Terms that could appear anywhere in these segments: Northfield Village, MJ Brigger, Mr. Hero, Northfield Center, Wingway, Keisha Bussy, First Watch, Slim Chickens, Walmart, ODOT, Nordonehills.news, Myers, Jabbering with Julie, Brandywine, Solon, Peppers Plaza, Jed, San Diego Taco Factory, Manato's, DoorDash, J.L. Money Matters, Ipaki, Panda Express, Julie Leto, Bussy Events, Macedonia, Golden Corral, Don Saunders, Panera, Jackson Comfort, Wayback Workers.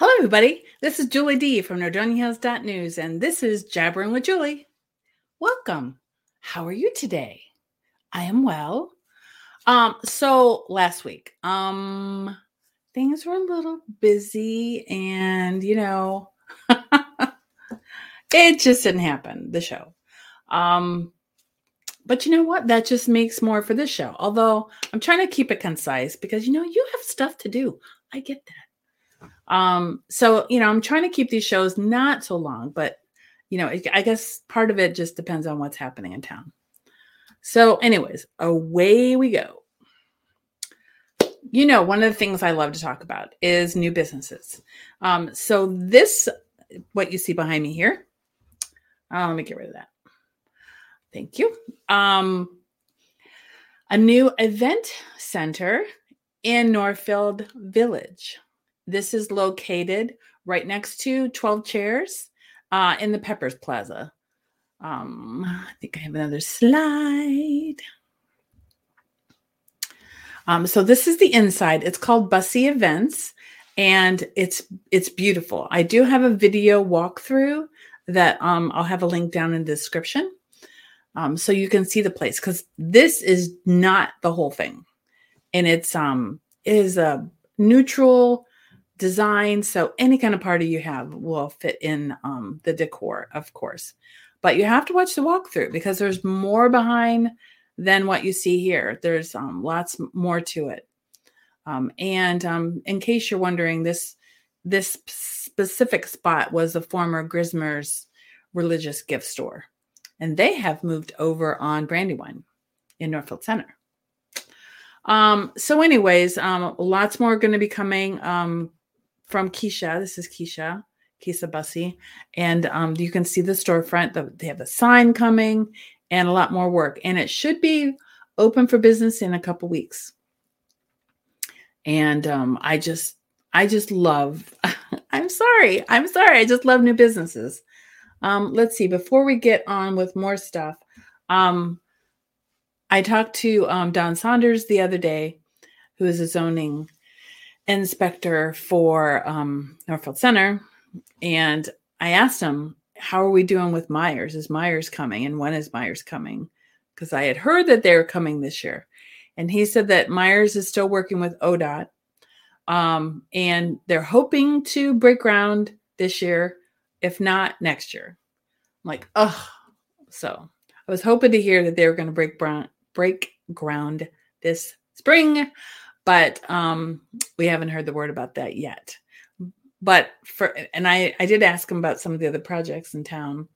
Hello, everybody. This is Julie D from Nordonehills.news, and this is Jabbering with Julie. Welcome. How are you today? I am well. So last week, things were a little busy, and it just didn't happen. The show, but you know what? That just makes more for this show. Although I'm trying to keep it concise because you have stuff to do. I get that. So, I'm trying to keep these shows not so long, but I guess part of it just depends on what's happening in town. So anyways, away we go. One of the things I love to talk about is new businesses. So this, what you see behind me here, let me get rid of that. Thank you. A new event center in Northfield Village. This is located right next to 12 Chairs in the Peppers Plaza. I think I have another slide. So this is the inside. It's called Bussy Events, and it's beautiful. I do have a video walkthrough that I'll have a link down in the description so you can see the place, because this is not the whole thing, and it is a neutral design, so any kind of party you have will fit in the decor, of course. But you have to watch the walkthrough because there's more behind than what you see here. There's lots more to it. And in case you're wondering, this specific spot was the former Grismer's religious gift store, and they have moved over on Brandywine in Northfield Center. So, anyways, lots more going to be coming. From Keisha. This is Keisha Bussy. And you can see the storefront. They have the sign coming and a lot more work. And it should be open for business in a couple weeks. And I just love, I'm sorry. I just love new businesses. Let's see, before we get on with more stuff, I talked to Don Saunders the other day, who is a zoning inspector for Northfield Center, and I asked him, how are we doing with Myers? Is Myers coming, and when is Myers coming? Because I had heard that they were coming this year, and he said that Myers is still working with ODOT, and they're hoping to break ground this year, if not next year. I'm like, oh, so I was hoping to hear that they were going to break ground this spring. But we haven't heard the word about that yet. But I did ask him about some of the other projects in town,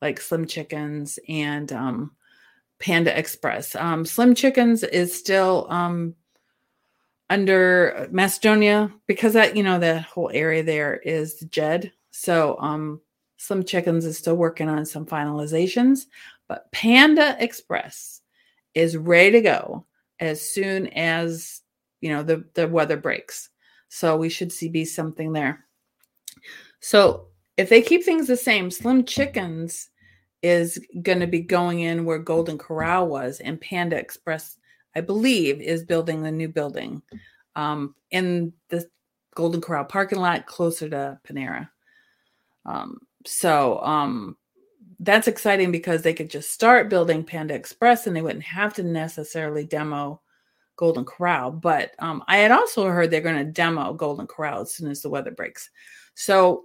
like Slim Chickens and Panda Express. Slim Chickens is still under Macedonia because that whole area there is Jed. So Slim Chickens is still working on some finalizations, but Panda Express is ready to go as soon as the weather breaks. So we should be something there. So if they keep things the same, Slim Chickens is going to be going in where Golden Corral was, and Panda Express, I believe, is building the new building in the Golden Corral parking lot closer to Panera. So that's exciting because they could just start building Panda Express and they wouldn't have to necessarily demo Golden Corral, but I had also heard they're going to demo Golden Corral as soon as the weather breaks. So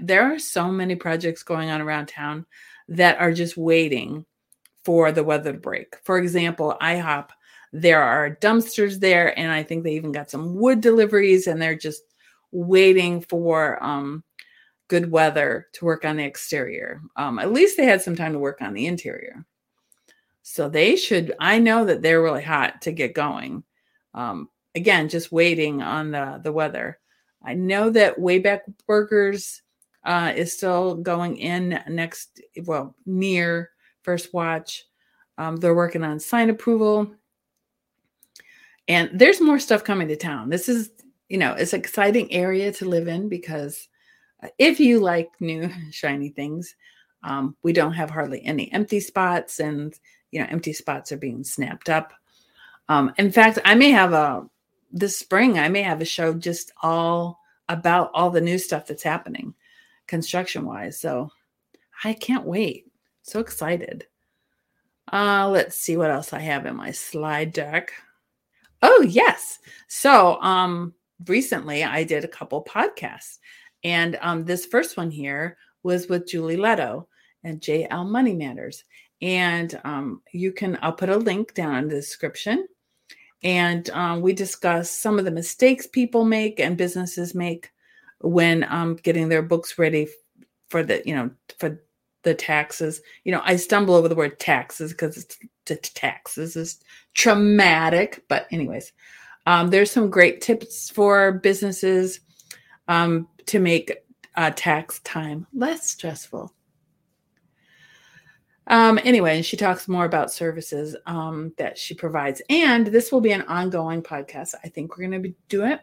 there are so many projects going on around town that are just waiting for the weather to break. For example, IHOP, there are dumpsters there, and I think they even got some wood deliveries, and they're just waiting for good weather to work on the exterior. At least they had some time to work on the interior. So I know that they're really hot to get going. Again, just waiting on the weather. I know that Wayback Workers is still going in near First Watch. They're working on sign approval. And there's more stuff coming to town. This is, it's an exciting area to live in because if you like new shiny things, we don't have hardly any empty spots, and empty spots are being snapped up. In fact, I may have this spring, I may have a show just all about all the new stuff that's happening construction wise. So I can't wait. So excited. Let's see what else I have in my slide deck. Oh, yes. So recently I did a couple podcasts, and this first one here was with Julie Leto and J.L. Money Matters. And I'll put a link down in the description. And we discuss some of the mistakes people make and businesses make when getting their books ready for the taxes. You know, I stumble over the word taxes because taxes is traumatic. But anyways, there's some great tips for businesses to make tax time less stressful. Anyway, and she talks more about services that she provides. And this will be an ongoing podcast. I think we're going to do it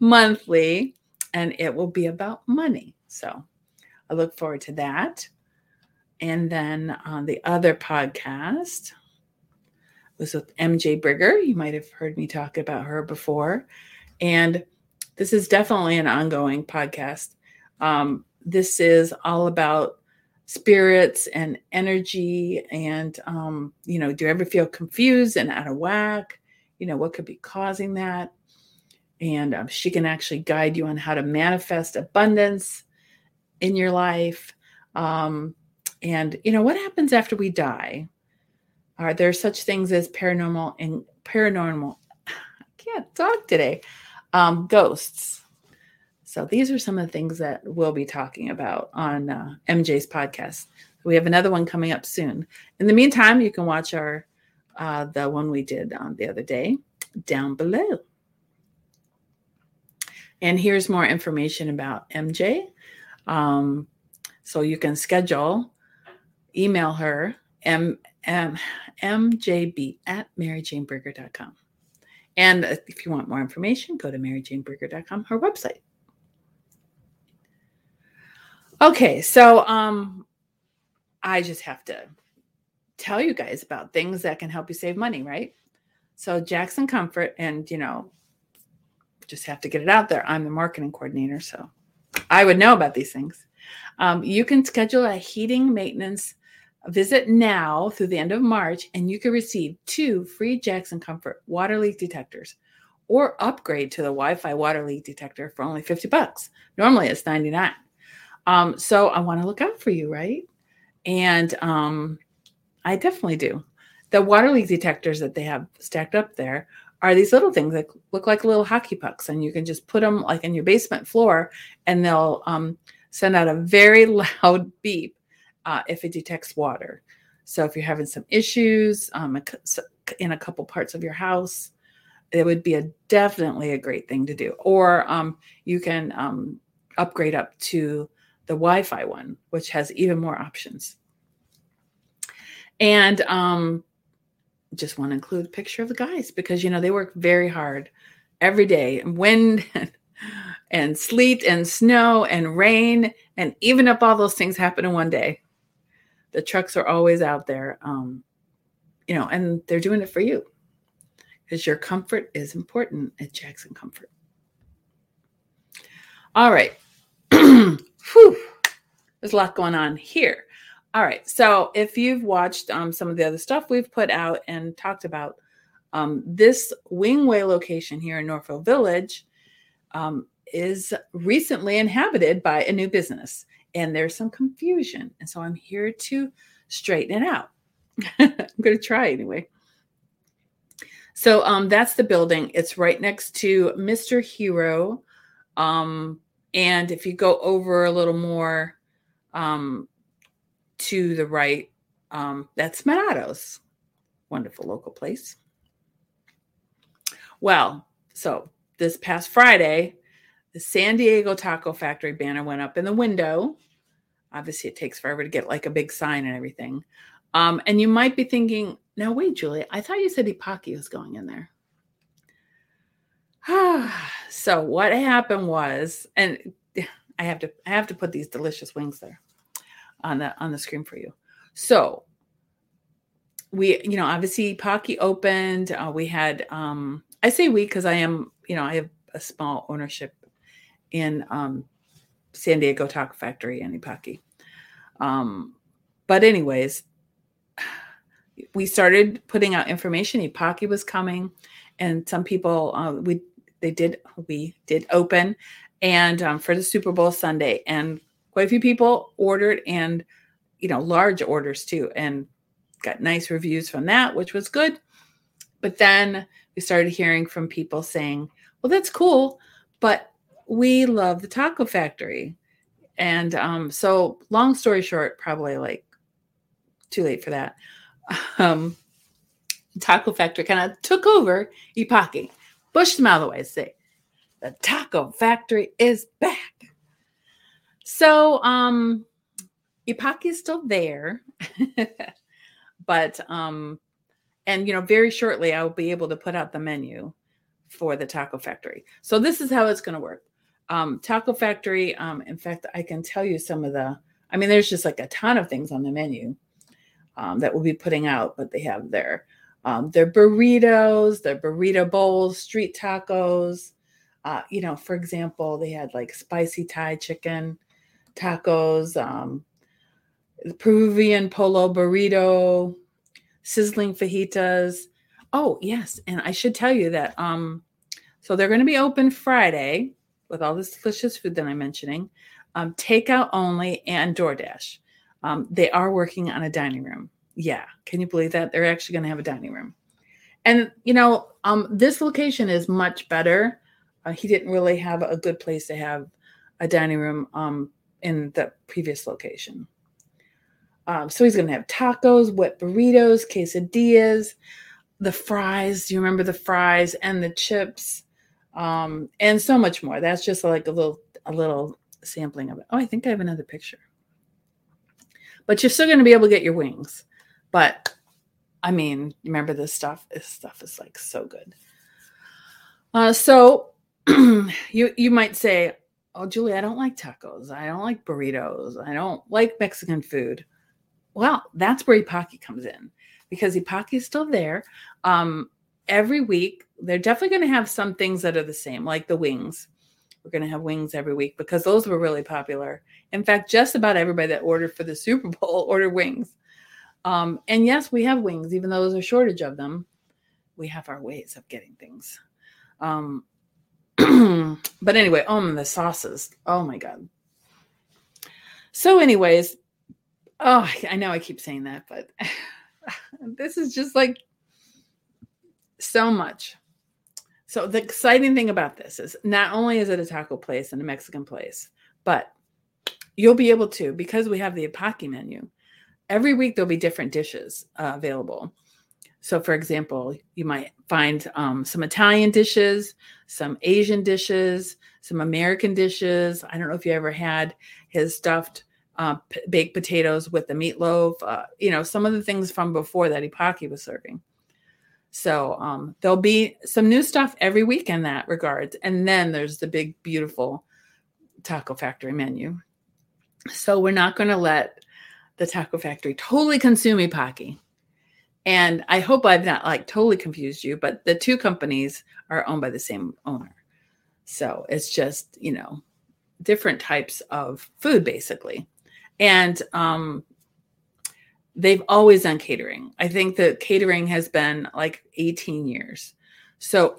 monthly, and it will be about money. So I look forward to that. And then on the other podcast was with MJ Brigger. You might have heard me talk about her before. And this is definitely an ongoing podcast. This is all about spirits and energy, and do you ever feel confused and out of whack? You know, what could be causing that? And she can actually guide you on how to manifest abundance in your life. And you know, what happens after we die? Are there such things as paranormal? I can't talk today. Ghosts. So these are some of the things that we'll be talking about on MJ's podcast. We have another one coming up soon. In the meantime, you can watch our the one we did the other day down below. And here's more information about MJ. So you can email her, mjb@maryjanebrugger.com. And if you want more information, go to maryjanebrugger.com, her website. Okay, so I just have to tell you guys about things that can help you save money, right? So Jackson Comfort, and, just have to get it out there. I'm the marketing coordinator, so I would know about these things. You can schedule a heating maintenance visit now through the end of March, and you can receive 2 free Jackson Comfort water leak detectors, or upgrade to the Wi-Fi water leak detector for only $50. Normally it's $99. So I want to look out for you, right? And I definitely do. The water leak detectors that they have stacked up there are these little things that look like little hockey pucks, and you can just put them like in your basement floor, and they'll send out a very loud beep if it detects water. So if you're having some issues in a couple parts of your house, it would be definitely a great thing to do. Or you can upgrade up to the Wi-Fi one, which has even more options. And just want to include a picture of the guys, because, they work very hard every day, and wind and sleet and snow and rain, and even up all those things happen in one day. The trucks are always out there, and they're doing it for you, because your comfort is important at Jackson Comfort. All right. Whew. There's a lot going on here. All right. So if you've watched some of the other stuff we've put out and talked about, this Wingway location here in Norfolk Village is recently inhabited by a new business, and there's some confusion. And so I'm here to straighten it out. I'm going to try anyway. So that's the building. It's right next to Mr. Hero. And if you go over a little more to the right, that's Manato's, wonderful local place. Well, so this past Friday, the San Diego Taco Factory banner went up in the window. Obviously, it takes forever to get like a big sign and everything. And you might be thinking, now wait, Julie, I thought you said Ipaki was going in there. So what happened was, and I have to put these delicious wings there on the screen for you. So we, obviously Ipaki opened, we had, I say we, cause I am, I have a small ownership in San Diego Taco Factory and Ipaki. But anyways, we started putting out information. Ipaki was coming, and some people we did open, and for the Super Bowl Sunday, and quite a few people ordered, and large orders too, and got nice reviews from that, which was good. But then we started hearing from people saying, "Well, that's cool, but we love the Taco Factory." And so long story short, probably like too late for that. Taco Factory kind of took over Ipaki, pushed them out of the way, say, the Taco Factory is back. So Ipaki is still there, but, and, very shortly I'll be able to put out the menu for the Taco Factory. So this is how it's going to work. Taco Factory, in fact, I can tell you some of the, there's just like a ton of things on the menu that we'll be putting out, but they have their burritos, their burrito bowls, street tacos. For example, they had like spicy Thai chicken tacos, Peruvian polo burrito, sizzling fajitas. Oh, yes. And I should tell you that, so they're going to be open Friday with all this delicious food that I'm mentioning, takeout only and DoorDash. They are working on a dining room. Yeah. Can you believe that? They're actually going to have a dining room. And, this location is much better. He didn't really have a good place to have a dining room in the previous location. So he's going to have tacos, wet burritos, quesadillas, the fries. Do you remember the fries and the chips? And so much more. That's just like a little sampling of it. Oh, I think I have another picture. But you're still going to be able to get your wings. But, remember this stuff? This stuff is like so good. So you might say, "Oh, Julie, I don't like tacos. I don't like burritos. I don't like Mexican food." Well, that's where Ipaki comes in, because Ipaki is still there. Every week, they're definitely going to have some things that are the same, like the wings. We're going to have wings every week because those were really popular. In fact, just about everybody that ordered for the Super Bowl ordered wings. And yes, we have wings, even though there's a shortage of them. We have our ways of getting things. But anyway, the sauces. Oh my God. So anyways, oh, I know I keep saying that, but this is just like so much. So the exciting thing about this is not only is it a taco place and a Mexican place, but you'll be able to, because we have the Ipaki menu, every week there'll be different dishes available. So, for example, you might find some Italian dishes, some Asian dishes, some American dishes. I don't know if you ever had his stuffed baked potatoes with the meatloaf, some of the things from before that Ipaki was serving. So there'll be some new stuff every week in that regard. And then there's the big, beautiful Taco Factory menu. So we're not going to let the Taco Factory totally consume Ipaki. And I hope I've not totally confused you, but the two companies are owned by the same owner. So it's just, different types of food basically. And they've always done catering. I think that catering has been like 18 years. So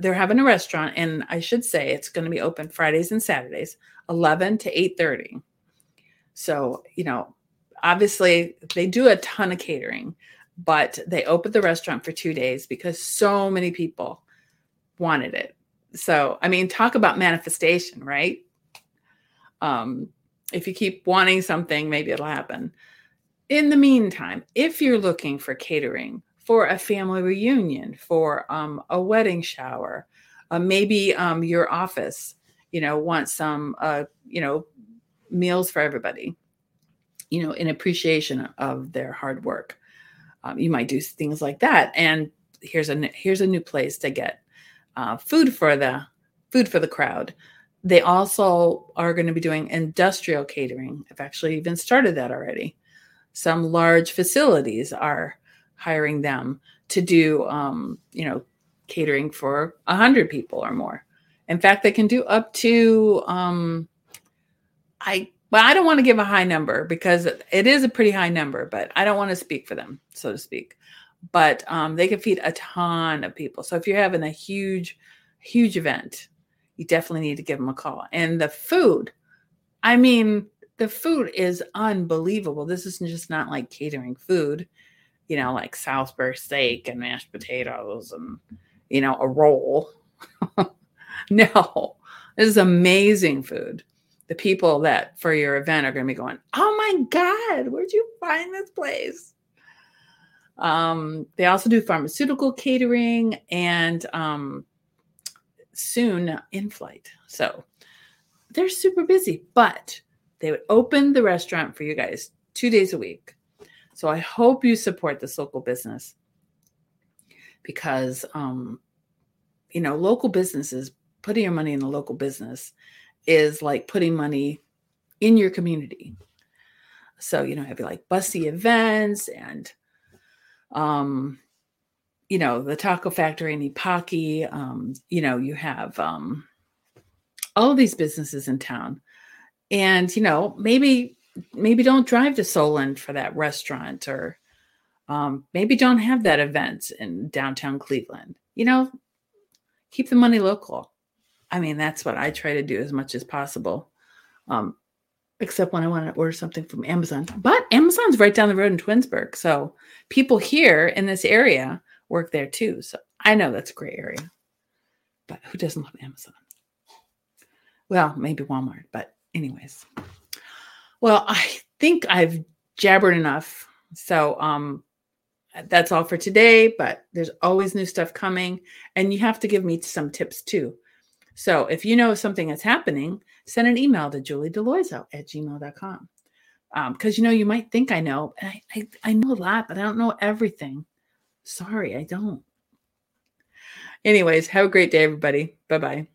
they're having a restaurant, and I should say it's going to be open Fridays and Saturdays, 11 to 8:30. So, obviously, they do a ton of catering, but they opened the restaurant for 2 days because so many people wanted it. So, talk about manifestation, right? If you keep wanting something, maybe it'll happen. In the meantime, if you're looking for catering for a family reunion, for a wedding shower, maybe your office, wants some, meals for everybody, in appreciation of their hard work. You might do things like that. And here's a new place to get food for the crowd. They also are going to be doing industrial catering. I've actually even started that already. Some large facilities are hiring them to do catering for 100 people or more. In fact, they can do up to, I don't want to give a high number because it is a pretty high number, but I don't want to speak for them, so to speak. But they can feed a ton of people. So if you're having a huge, huge event, you definitely need to give them a call. And the food, I mean, the food is unbelievable. This is just not like catering food, you know, like Salisbury steak and mashed potatoes and, you know, a roll. No, this is amazing food. The people that for your event are going to be going, oh my God, where'd you find this place? They also do pharmaceutical catering and soon in flight. So they're super busy, but they would open the restaurant for you guys 2 days a week. So I hope you support this local business because, you know, local businesses, putting your money in the local business is like putting money in your community. So, you know, have like Bussy Events and, you know, the Taco Factory in Ipaki. You know, you have all of these businesses in town. And, you know, maybe don't drive to Solon for that restaurant or maybe don't have that event in downtown Cleveland. You know, keep the money local. I mean, that's what I try to do as much as possible, except when I want to order something from Amazon. But Amazon's right down the road in Twinsburg. So people here in this area work there too. So I know that's a great area. But who doesn't love Amazon? Well, maybe Walmart, but anyways. Well, I think I've jabbered enough. So that's all for today, but there's always new stuff coming. And you have to give me some tips too. So if you know something that's happening, send an email to juliedeloiso@gmail.com. Because, you know, you might think I know. And I know a lot, but I don't know everything. Sorry, I don't. Anyways, have a great day, everybody. Bye-bye.